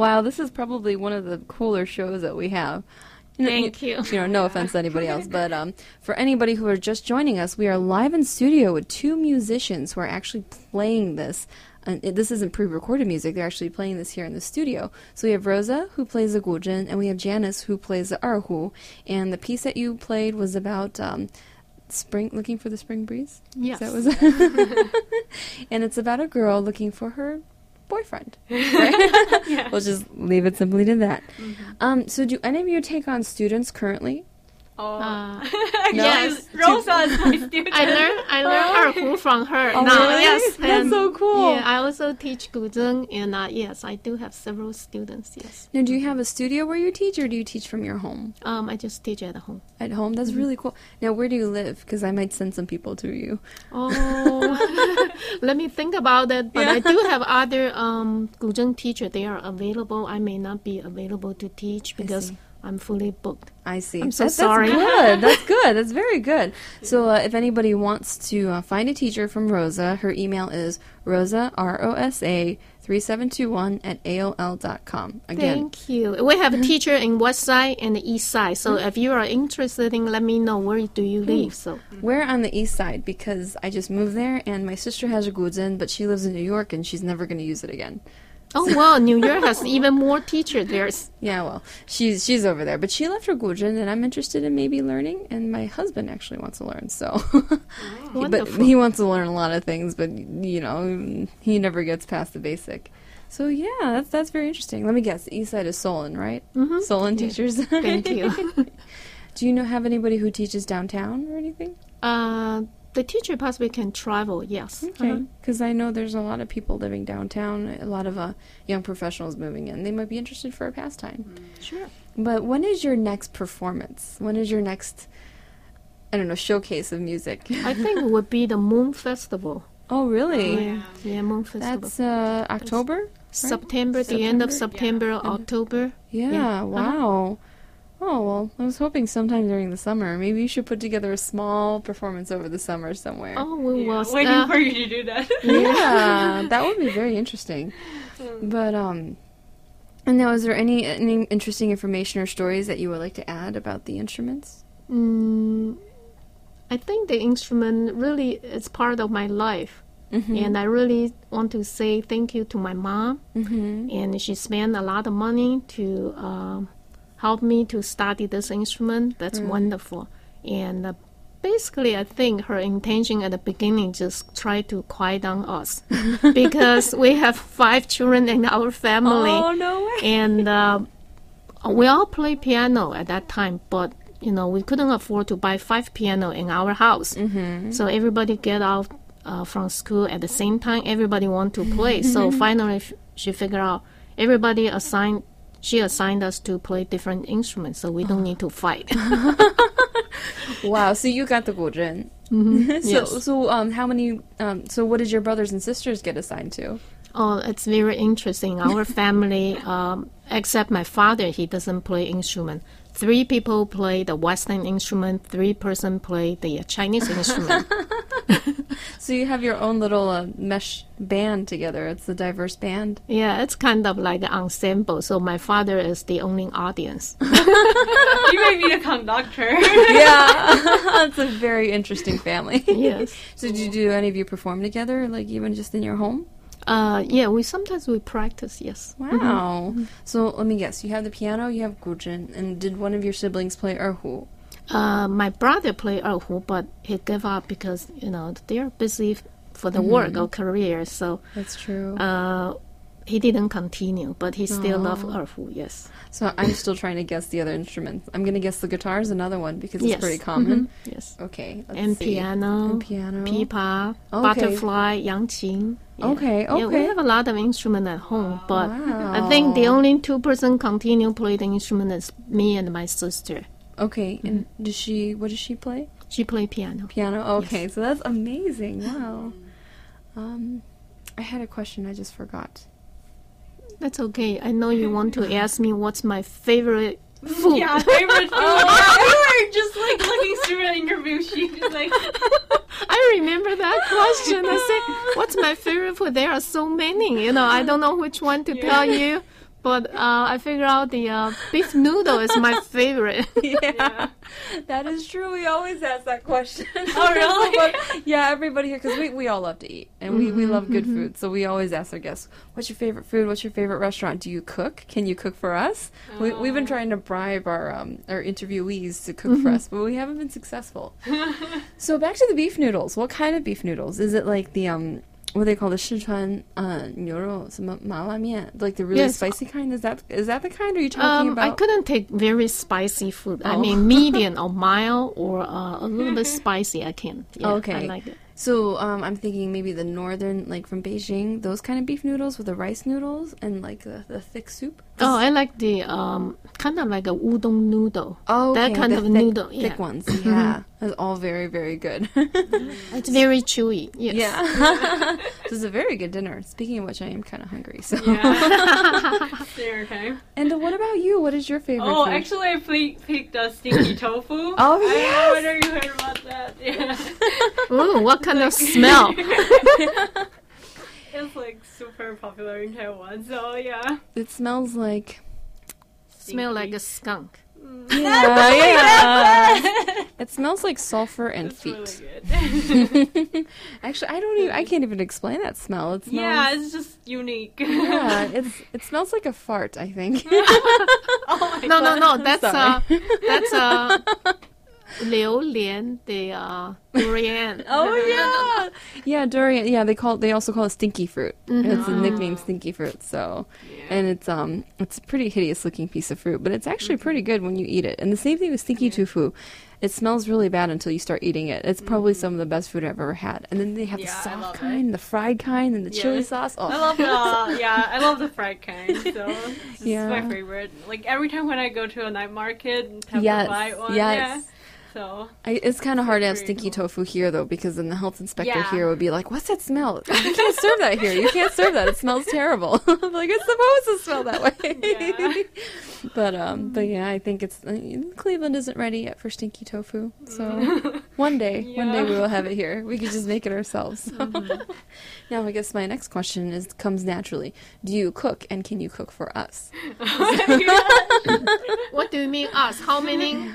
Wow, this is probably one of the cooler shows that we have. Thank you. You know, no offense to anybody else, but for anybody who are just joining us, we are live in studio with two musicians who are actually playing this. And this isn't pre-recorded music. They're actually playing this here in the studio. So we have Rosa, who plays the guzheng, and we have Janice, who plays the erhu. And the piece that you played was about spring, looking for the spring breeze? Yes. That was and it's about a girl looking for her boyfriend, right? Yeah. We'll just leave it simply to that. Mm-hmm. So do any of you take on students currently? Oh. No? Yes. Rosa is my student. I learned erhu from her. Oh, now, really? Yes. That's so cool. Yeah, I also teach guzheng, and yes, I do have several students, yes. Now, do you have a studio where you teach, or do you teach from your home? I just teach at home. At home? That's really cool. Now, where do you live? Because I might send some people to you. Oh, let me think about it. But yeah. I do have other guzheng teachers. They are available. I may not be available to teach because I'm fully booked. I see. I'm so sorry. That's good. That's good. That's very good. So if anybody wants to find a teacher from Rosa, her email is rosa, R-O-S-A, 3721 at AOL.com. Again. Thank you. We have a teacher in West Side and the East Side. So if you are interested in, let me know where do you live. So we're on the East Side because I just moved there, and my sister has a guzheng, but she lives in New York, and she's never going to use it again. Oh, well, New York has even more teachers there. Yeah, well, she's over there. But she left her guzheng, and I'm interested in maybe learning, and my husband actually wants to learn, so. Oh, but he wants to learn a lot of things, but, you know, he never gets past the basic. So, yeah, that's very interesting. Let me guess, the East Side is Solon, right? Mm-hmm. Solon teachers. Thank you. Do you have anybody who teaches downtown or anything? The teacher possibly can travel, yes. Okay, because I know there's a lot of people living downtown, a lot of young professionals moving in. They might be interested for a pastime. Mm. Sure. But when is your next performance? When is your next, I don't know, showcase of music? I think it would be the Moon Festival. Oh, really? Yeah, yeah, Moon Festival. That's October, right? September, the end of September, yeah. October. Yeah. Wow. Uh-huh. Oh, well, I was hoping sometime during the summer. Maybe you should put together a small performance over the summer somewhere. Oh, we will. Waiting for you to do that. Yeah, that would be very interesting. But, and now, is there any interesting information or stories that you would like to add about the instruments? I think the instrument really is part of my life. Mm-hmm. And I really want to say thank you to my mom. Mm-hmm. And she spent a lot of money to... helped me to study this instrument. That's wonderful. And basically, I think her intention at the beginning just try to quiet down us because we have 5 children in our family. Oh, no way. And we all play piano at that time, but you know, we couldn't afford to buy 5 piano in our house. Mm-hmm. So everybody get out from school at the same time. Everybody want to play. So finally, she figured out everybody assigned. She assigned us to play different instruments, so we don't need to fight. Wow! So you got the guzheng. Mm-hmm. So how many? So what did your brothers and sisters get assigned to? Oh, it's very interesting. Our family, except my father, he doesn't play instrument. 3 people play the Western instrument. 3 person play the Chinese instrument. So you have your own little mesh band together. It's a diverse band. Yeah, it's kind of like an ensemble. So my father is the only audience. You may be a conductor. Yeah, it's a very interesting family. Yes. So do any of you perform together, like even just in your home? Yeah, we sometimes practice, yes. Wow. Mm-hmm. So let me guess, you have the piano, you have guzheng, and did one of your siblings play erhu? My brother played erhu, but he gave up because, you know, they're busy for the work or career, so... That's true. He didn't continue, but he still loves erhu, yes. So I'm still trying to guess the other instruments. I'm going to guess the guitar is another one because it's pretty common. Mm-hmm. Yes. Okay, let's see. Piano, pipa, butterfly, yangqing. Yeah. Okay. Yeah, we have a lot of instruments at home, but I think the only 2 person continue play the instrument is me and my sister. Okay, and what does she play? She play piano. Piano, okay, so that's amazing, wow. I had a question I just forgot. That's okay, I know you want to ask me what's my favorite food. Yeah, favorite food. You were just like looking through an interview sheet, just like... I remember that question, I said, what's my favorite food? There are so many, you know, I don't know which one to tell you. But I figured out the beef noodle is my favorite. Yeah, that is true. We always ask that question. Oh, really? But, yeah, everybody here, because we all love to eat, and we love good food. So we always ask our guests, what's your favorite food? What's your favorite restaurant? Do you cook? Can you cook for us? Oh. We've been trying to bribe our interviewees to cook for us, but we haven't been successful. So back to the beef noodles. What kind of beef noodles? Is it like the... what do they call the Sichuan mian, like the really spicy kind? Is that the kind? Are you talking about? I couldn't take very spicy food. Oh. I mean, medium or mild or a little bit spicy. I can. Yeah, okay, I like it. So I'm thinking maybe the northern, like from Beijing, those kind of beef noodles with the rice noodles and like the thick soup. Oh, I like the kind of like a udon noodle. Oh, okay. That kind of thick noodle. Thick ones. Yeah. That's all very, very good. It's very chewy. Yes. Yeah. This is a very good dinner. Speaking of which, I am kind of hungry. So. Yeah. You're okay. And what about you? What is your favorite food? Actually, I picked the stinky tofu. Oh, yes. I don't know whether you heard about that. Yeah. Ooh, what kind of smell? It's like super popular in Taiwan, so yeah. It smells like... Smell like a skunk. Mm. Yeah, yeah. It smells like sulfur and it's feet. Really good. Actually, I can't even explain that smell. It smells, it's just unique. Yeah, it smells like a fart, I think. No, that's Liu-lian, the durian. Oh, yeah. Yeah, durian. Yeah, they also call it stinky fruit. Mm-hmm. It's a nickname, stinky fruit. So, and it's a pretty hideous looking piece of fruit, but it's actually pretty good when you eat it. And the same thing with stinky tofu. It smells really bad until you start eating it. It's probably some of the best food I've ever had. And then they have the soft kind, the fried kind, and the chili sauce. Oh. I love the fried kind. So it's my favorite. Like every time when I go to a night market and have to buy one. Yes. Yeah. So it's kind of hard to have stinky tofu here, though, because then the health inspector here would be like, what's that smell? You can't serve that here. You can't serve that. It smells terrible. I'm like, it's supposed to smell that way. Yeah. But yeah, I think Cleveland isn't ready yet for stinky tofu. So one day we will have it here. We could just make it ourselves. So. Mm-hmm. Now, I guess my next question comes naturally. Do you cook, and can you cook for us? What do you mean us? How many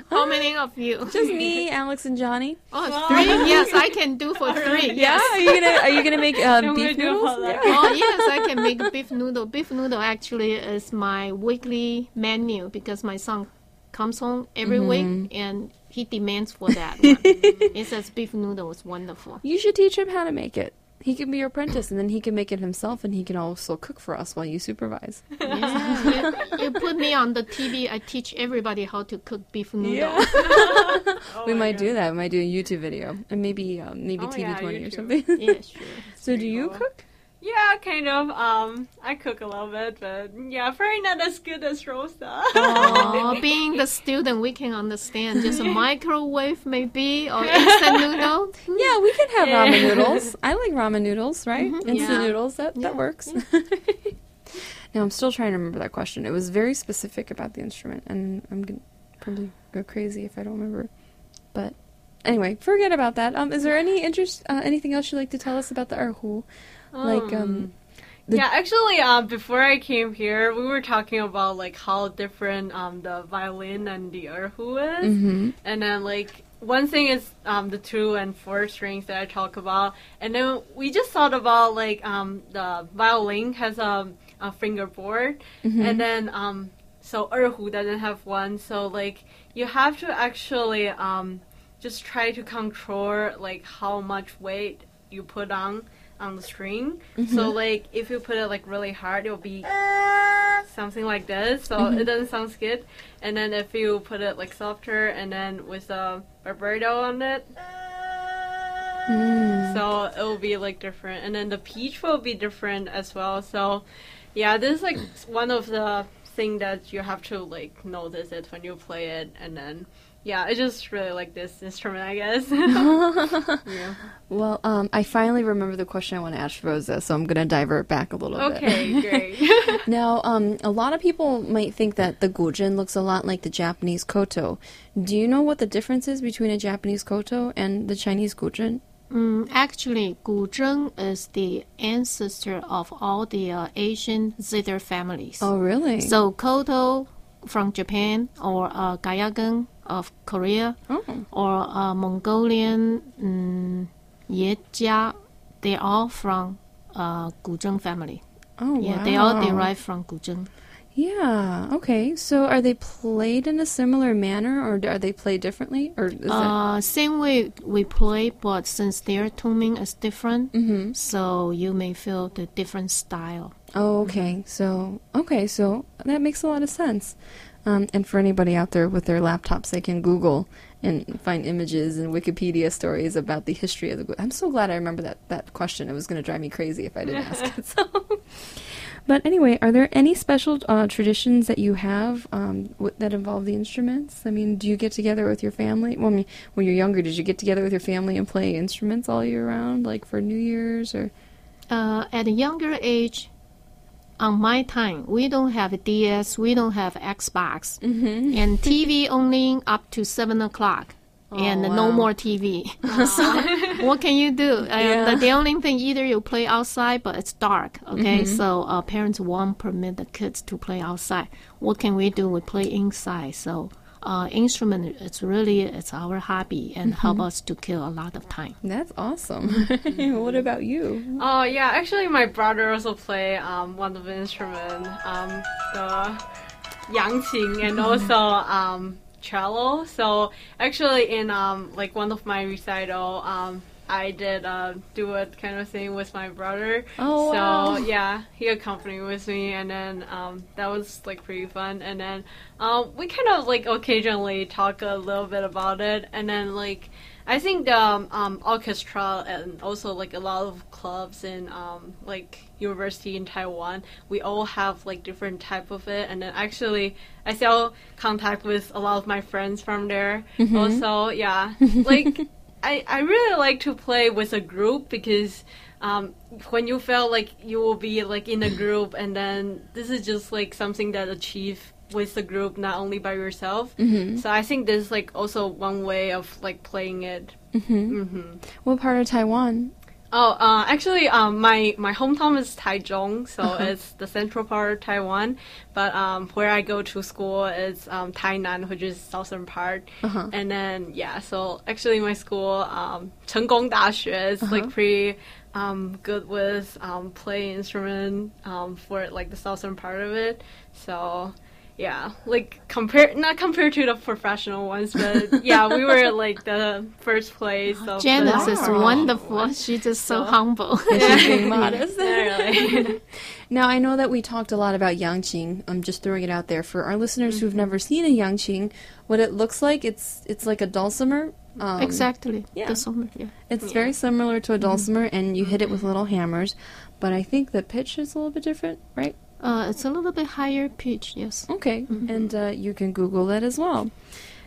of you? Just me, Alex, and Johnny. Oh, three? Yes, I can do for three. Yes. Yeah, are you gonna make beef noodles? Yeah. Oh, yes, I can make beef noodle. Beef noodle actually is my weekly menu because my son comes home every week and he demands for that one. He says beef noodle is wonderful. You should teach him how to make it. He can be your apprentice, and then he can make it himself, and he can also cook for us while you supervise. Yeah, you put me on the TV. I teach everybody how to cook beef noodle. Yeah. We might do that. We might do a YouTube video, and maybe TV20 or something. Yeah, sure. So, do you cook? Yeah, kind of. I cook a little bit, but yeah, probably not as good as Rosa. Oh, being the student, we can understand. Just a microwave, maybe, or instant noodle. Yeah, we can have ramen noodles. I like ramen noodles, right? Mm-hmm. Instant noodles, that works. Yeah. Now, I'm still trying to remember that question. It was very specific about the instrument, and I'm going to probably go crazy if I don't remember. But anyway, forget about that. Is there anything else you'd like to tell us about the erhu? Like, before I came here, we were talking about, like, how different the violin and the erhu is. Mm-hmm. And then, like, one thing is the 2 and 4 strings that I talk about. And then we just thought about, like, the violin has a fingerboard. Mm-hmm. And then, so erhu doesn't have one. So, like, you have to actually just try to control, like, how much weight you put on the string. Mm-hmm. So, like, if you put it, like, really hard, it'll be something like this. So it doesn't sound good. And then if you put it, like, softer and then with a vibrato on it, so it'll be, like, different. And then the pitch will be different as well. So, yeah, this is, like, one of the things that you have to, like, notice it when you play it. And then... yeah, I just really like this instrument, I guess. Yeah. Well, I finally remember the question I want to ask Rosa, so I'm going to divert back a little bit. Okay, great. Now, a lot of people might think that the guzheng looks a lot like the Japanese koto. Do you know what the difference is between a Japanese koto and the Chinese guzheng? Actually, guzheng is the ancestor of all the Asian zither families. Oh, really? So koto from Japan, or gayageung of Korea, or Mongolian yejia, they're all from guzheng family. Oh, yeah, wow. They all derive from guzheng. Yeah, okay. So are they played in a similar manner, or are they played differently? Or is same way we play, but since their tuning is different, so you may feel the different style. Oh, okay. So that makes a lot of sense. And for anybody out there with their laptops, they can Google and find images and Wikipedia stories about the history of the guzheng. I'm so glad I remember that question. It was going to drive me crazy if I didn't ask it. So. But anyway, are there any special traditions that you have that involve the instruments? I mean, do you get together with your family? Well, I mean, when you're younger, did you get together with your family and play instruments all year round, like for New Year's? Or? At a younger age, on my time, we don't have a DS, we don't have Xbox, and TV only up to 7 o'clock. Oh, and no more TV. So what can you do? The only thing, either you play outside, but it's dark, okay? So parents won't permit the kids to play outside. What can we do? We play inside. So instrument, it's our hobby and help us to kill a lot of time. That's awesome. What about you? Oh, yeah. Actually, my brother also play one of the instruments, the yangqing, and also... cello. So actually in like one of my recital I did a duet kind of thing with my brother. Oh, so wow. Yeah, he accompanied with me, and then that was like pretty fun, and then we kind of like occasionally talk a little bit about it, and then like I think the orchestra and also like a lot of clubs in like university in Taiwan, we all have like different type of it, and then actually I still contact with a lot of my friends from there. Also, yeah, like I really like to play with a group because when you feel like you will be like in a group, and then this is just like something that achieves with the group, not only by yourself. So I think this is like also one way of like playing it. What part of Taiwan? Oh, actually, my hometown is Taichung, so it's the central part of Taiwan. But where I go to school is Tainan, which is southern part. And then yeah, so actually my school, Chen Gong Da Xue, is like pretty good with play instrument for like the southern part of it. So. Yeah, like compared to the professional ones, but yeah, we were like the first place. Of Janice is wonderful. She's just so humble. Yeah. She's being modest. Really. Now, I know that we talked a lot about yangqing. I'm just throwing it out there for our listeners who've never seen a yangqing. What it looks like, it's like a dulcimer. Exactly. Yeah. Dulcimer. Yeah. It's very similar to a dulcimer, and you hit it with little hammers. But I think the pitch is a little bit different, right? It's a little bit higher pitch, yes. Okay, and you can Google that as well.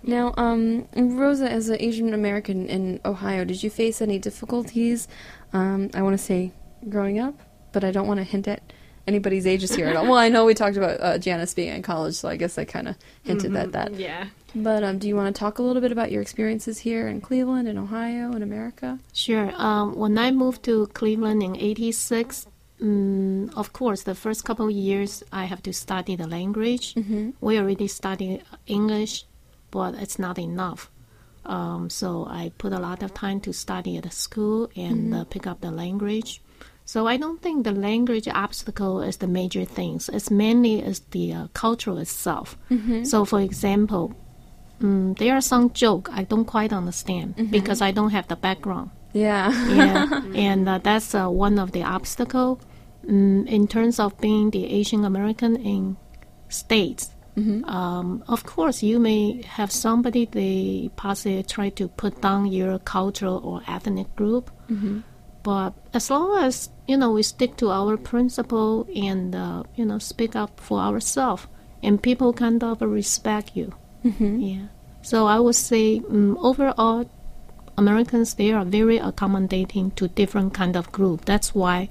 Now, Rosa, as an Asian American in Ohio, did you face any difficulties, I want to say, growing up? But I don't want to hint at anybody's ages here at all. Well, I know we talked about Janice being in college, so I guess I kind of hinted at that. Yeah. But do you want to talk a little bit about your experiences here in Cleveland, in Ohio, in America? Sure. When I moved to Cleveland in '86, of course, the first couple of years I have to study the language. We already studied English, but it's not enough. So I put a lot of time to study at school and pick up the language. So I don't think the language obstacle is the major thing. It's mainly is the culture itself. So for example, there are some jokes I don't quite understand because I don't have the background. Yeah. And that's one of the obstacles. In terms of being the Asian American in States, of course, you may have somebody they possibly try to put down your cultural or ethnic group. But as long as, we stick to our principle and, speak up for ourselves, and people kind of respect you. Yeah. So I would say overall, Americans, they are very accommodating to different kind of group. That's why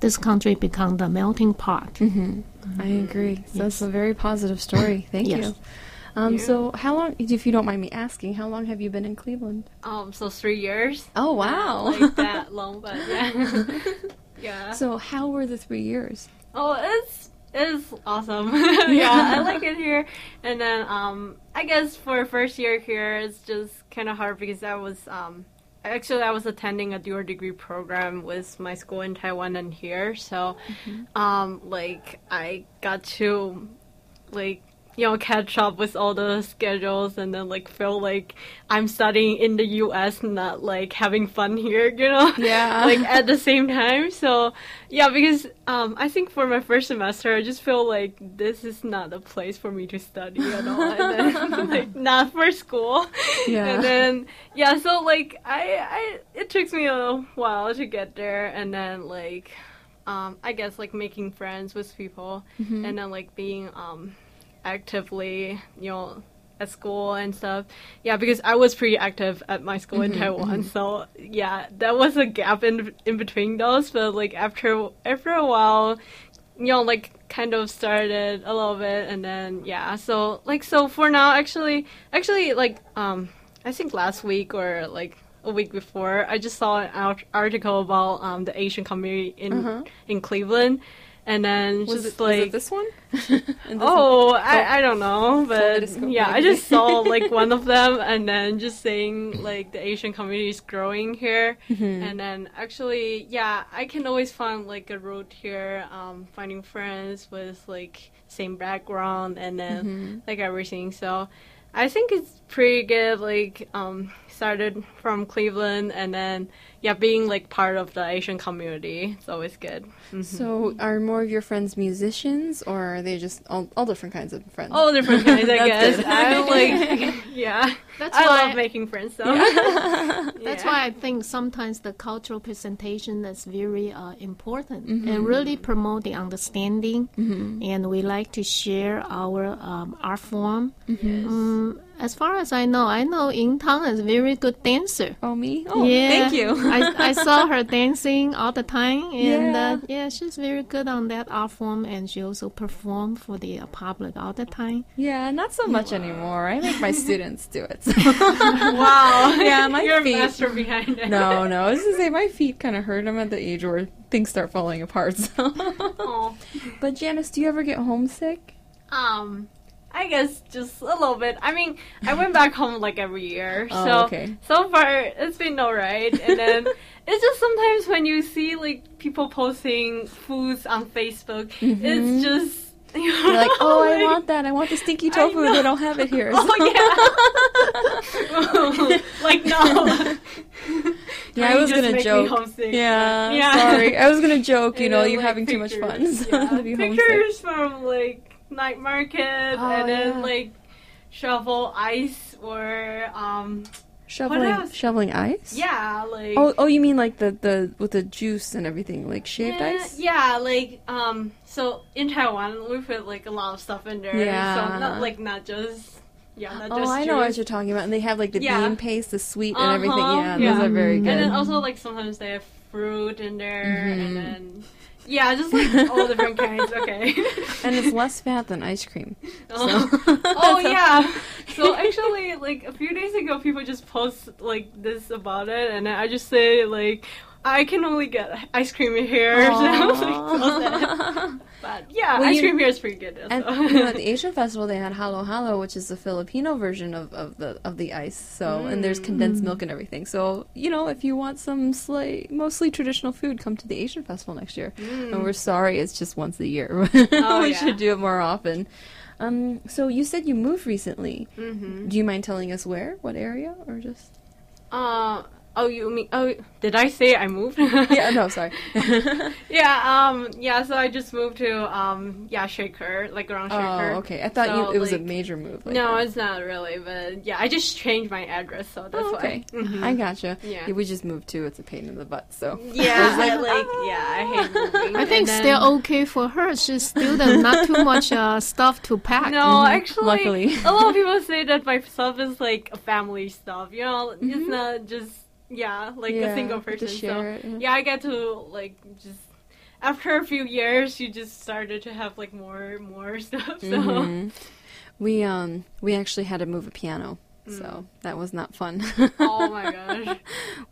this country become the melting pot. I agree. So that's a very positive story. Thank you. So how long, if you don't mind me asking, how long have you been in Cleveland? So 3 years. Oh, wow. Like that long, but yeah. Yeah. So how were the 3 years? Oh, it's awesome. Yeah. Yeah, I like it here. And then I guess for first year here, it's just kind of hard because I was actually, I was attending a dual degree program with my school in Taiwan and here, so like I got to like catch up with all the schedules and then like feel like I'm studying in the U.S. and not like having fun here, Yeah. Like at the same time, so yeah, because I think for my first semester I just feel like this is not a place for me to study at all, and then like not for school. Yeah. And then yeah, so like I it took me a while to get there, and then like I guess like making friends with people, and then like being actively, at school and stuff. Yeah, because I was pretty active at my school in Taiwan. So, yeah, that was a gap in between those. But, like, after a while, like, kind of started a little bit. And then, yeah, so, like, so for now, actually, like, I think last week or, like, a week before, I just saw an article about the Asian community in Cleveland. And then was just, was it this one? I don't know, but, yeah, I just saw, like, one of them, and then just saying, like, the Asian community is growing here, and then, actually, yeah, I can always find, like, a route here, finding friends with, like, same background, and then, like, everything, so I think it's pretty good, like, started from Cleveland, and then, yeah, being, like, part of the Asian community, it's always good. So, are more of your friends musicians, or are they just all different kinds of friends? All different kinds, I guess. I love making friends, so. Yeah. That's why I think sometimes the cultural presentation is very important, and really promote the understanding, and we like to share our art form. As far as I know Ying Tang is a very good dancer. Oh, me? Oh, yeah. Thank you. I saw her dancing all the time. And, she's very good on that art form, and she also performed for the public all the time. Yeah, not so much anymore. I make my students do it. So. Wow. Yeah, my You're feet. You're a master behind it. No. I was going to say, my feet kind of hurt. I'm at the age where things start falling apart. So. Oh. But, Janice, do you ever get homesick? I guess just a little bit. I mean, I went back home like every year. Oh, so, okay. So far, it's been all right. And then it's just sometimes when you see like people posting foods on Facebook, it's just. You're like, I want that. I want the stinky tofu. They don't have it here. So. Oh, yeah. Like, no. Yeah, I was going to joke. Yeah. Sorry. I was going to joke, then, you're like, having pictures, too much fun. So yeah. Pictures from, like, night market and then like shovel ice or shoveling ice. Yeah, like you mean like the with the juice and everything, like shaved ice. Yeah, like so in Taiwan we put like a lot of stuff in there. Yeah, so not just I know what you're talking about, and they have like the bean paste, the sweet and everything. Yeah, those are very good. And then also like sometimes they have fruit in there, and then. Yeah, just like all different kinds, okay. And it's less fat than ice cream. So. Oh, yeah. So actually, like, a few days ago, people just post, like, this about it, and I just say, like, I can only get ice cream here. So I was like, so sad. But, yeah, ice cream here is pretty good. So. And, at the Asian Festival, they had halo halo, which is the Filipino version of the ice. So, and there's condensed milk and everything. So, if you want some mostly traditional food, come to the Asian Festival next year. And we're sorry, it's just once a year. We should do it more often. So, you said you moved recently. Do you mind telling us where? What area? Or just... Oh, you mean? Oh, did I say I moved? Yeah, no, sorry. So I just moved to Shaker, like around Shaker. Oh, okay. I thought it was like, a major move. Like no, it's not really, but yeah, I just changed my address, so that's why. Mm-hmm. I gotcha. Yeah. We just moved too. It's a pain in the butt, so. Yeah, I hate moving. I think still okay for her. She's student, not too much stuff to pack. No, actually, luckily, a lot of people say that my stuff is like a family stuff. It's not just. Yeah, like a single person. So, I get to like just after a few years, you just started to have like more stuff. So we actually had to move a piano, so that was not fun. Oh my gosh!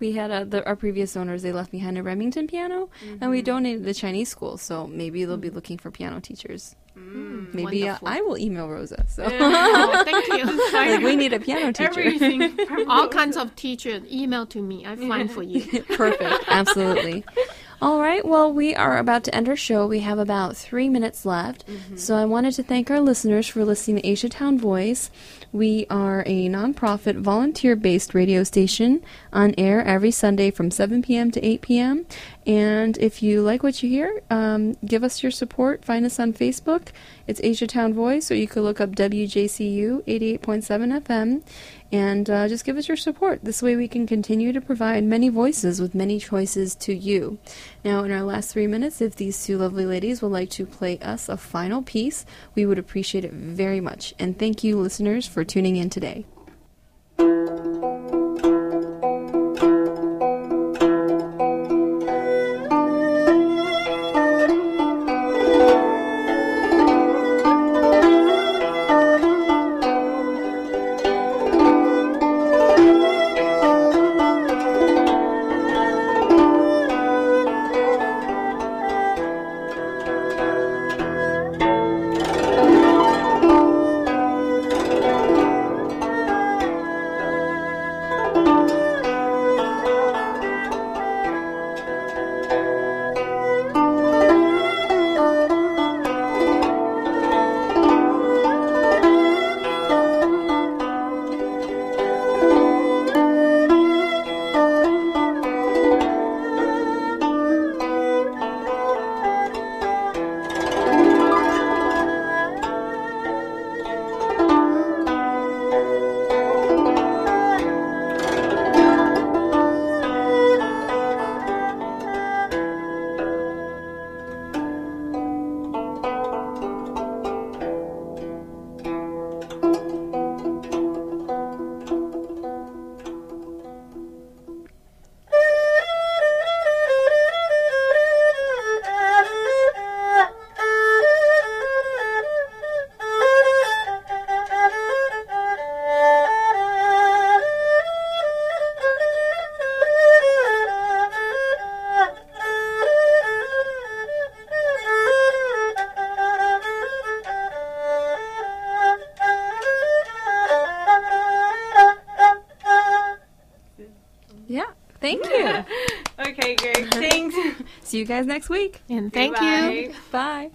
We had our previous owners, they left behind a Remington piano, and we donated to the Chinese school. So maybe they'll be looking for piano teachers. Maybe I will email Rosa. So. Yeah. Oh, thank you. Like, we need a piano teacher. Everything. All kinds of teachers. Email to me. I find for you. Perfect. Absolutely. All right. Well, we are about to end our show. We have about 3 minutes left. So I wanted to thank our listeners for listening to Asia Town Voice. We are a nonprofit, volunteer-based radio station on air every Sunday from 7 p.m. to 8 p.m. And if you like what you hear, give us your support. Find us on Facebook. It's Asia Town Voice, or you could look up WJCU 88.7 FM. And just give us your support. This way we can continue to provide many voices with many choices to you. Now, in our last 3 minutes, if these two lovely ladies would like to play us a final piece, we would appreciate it very much. And thank you, listeners, for tuning in today. See you guys next week. And thank you. Bye.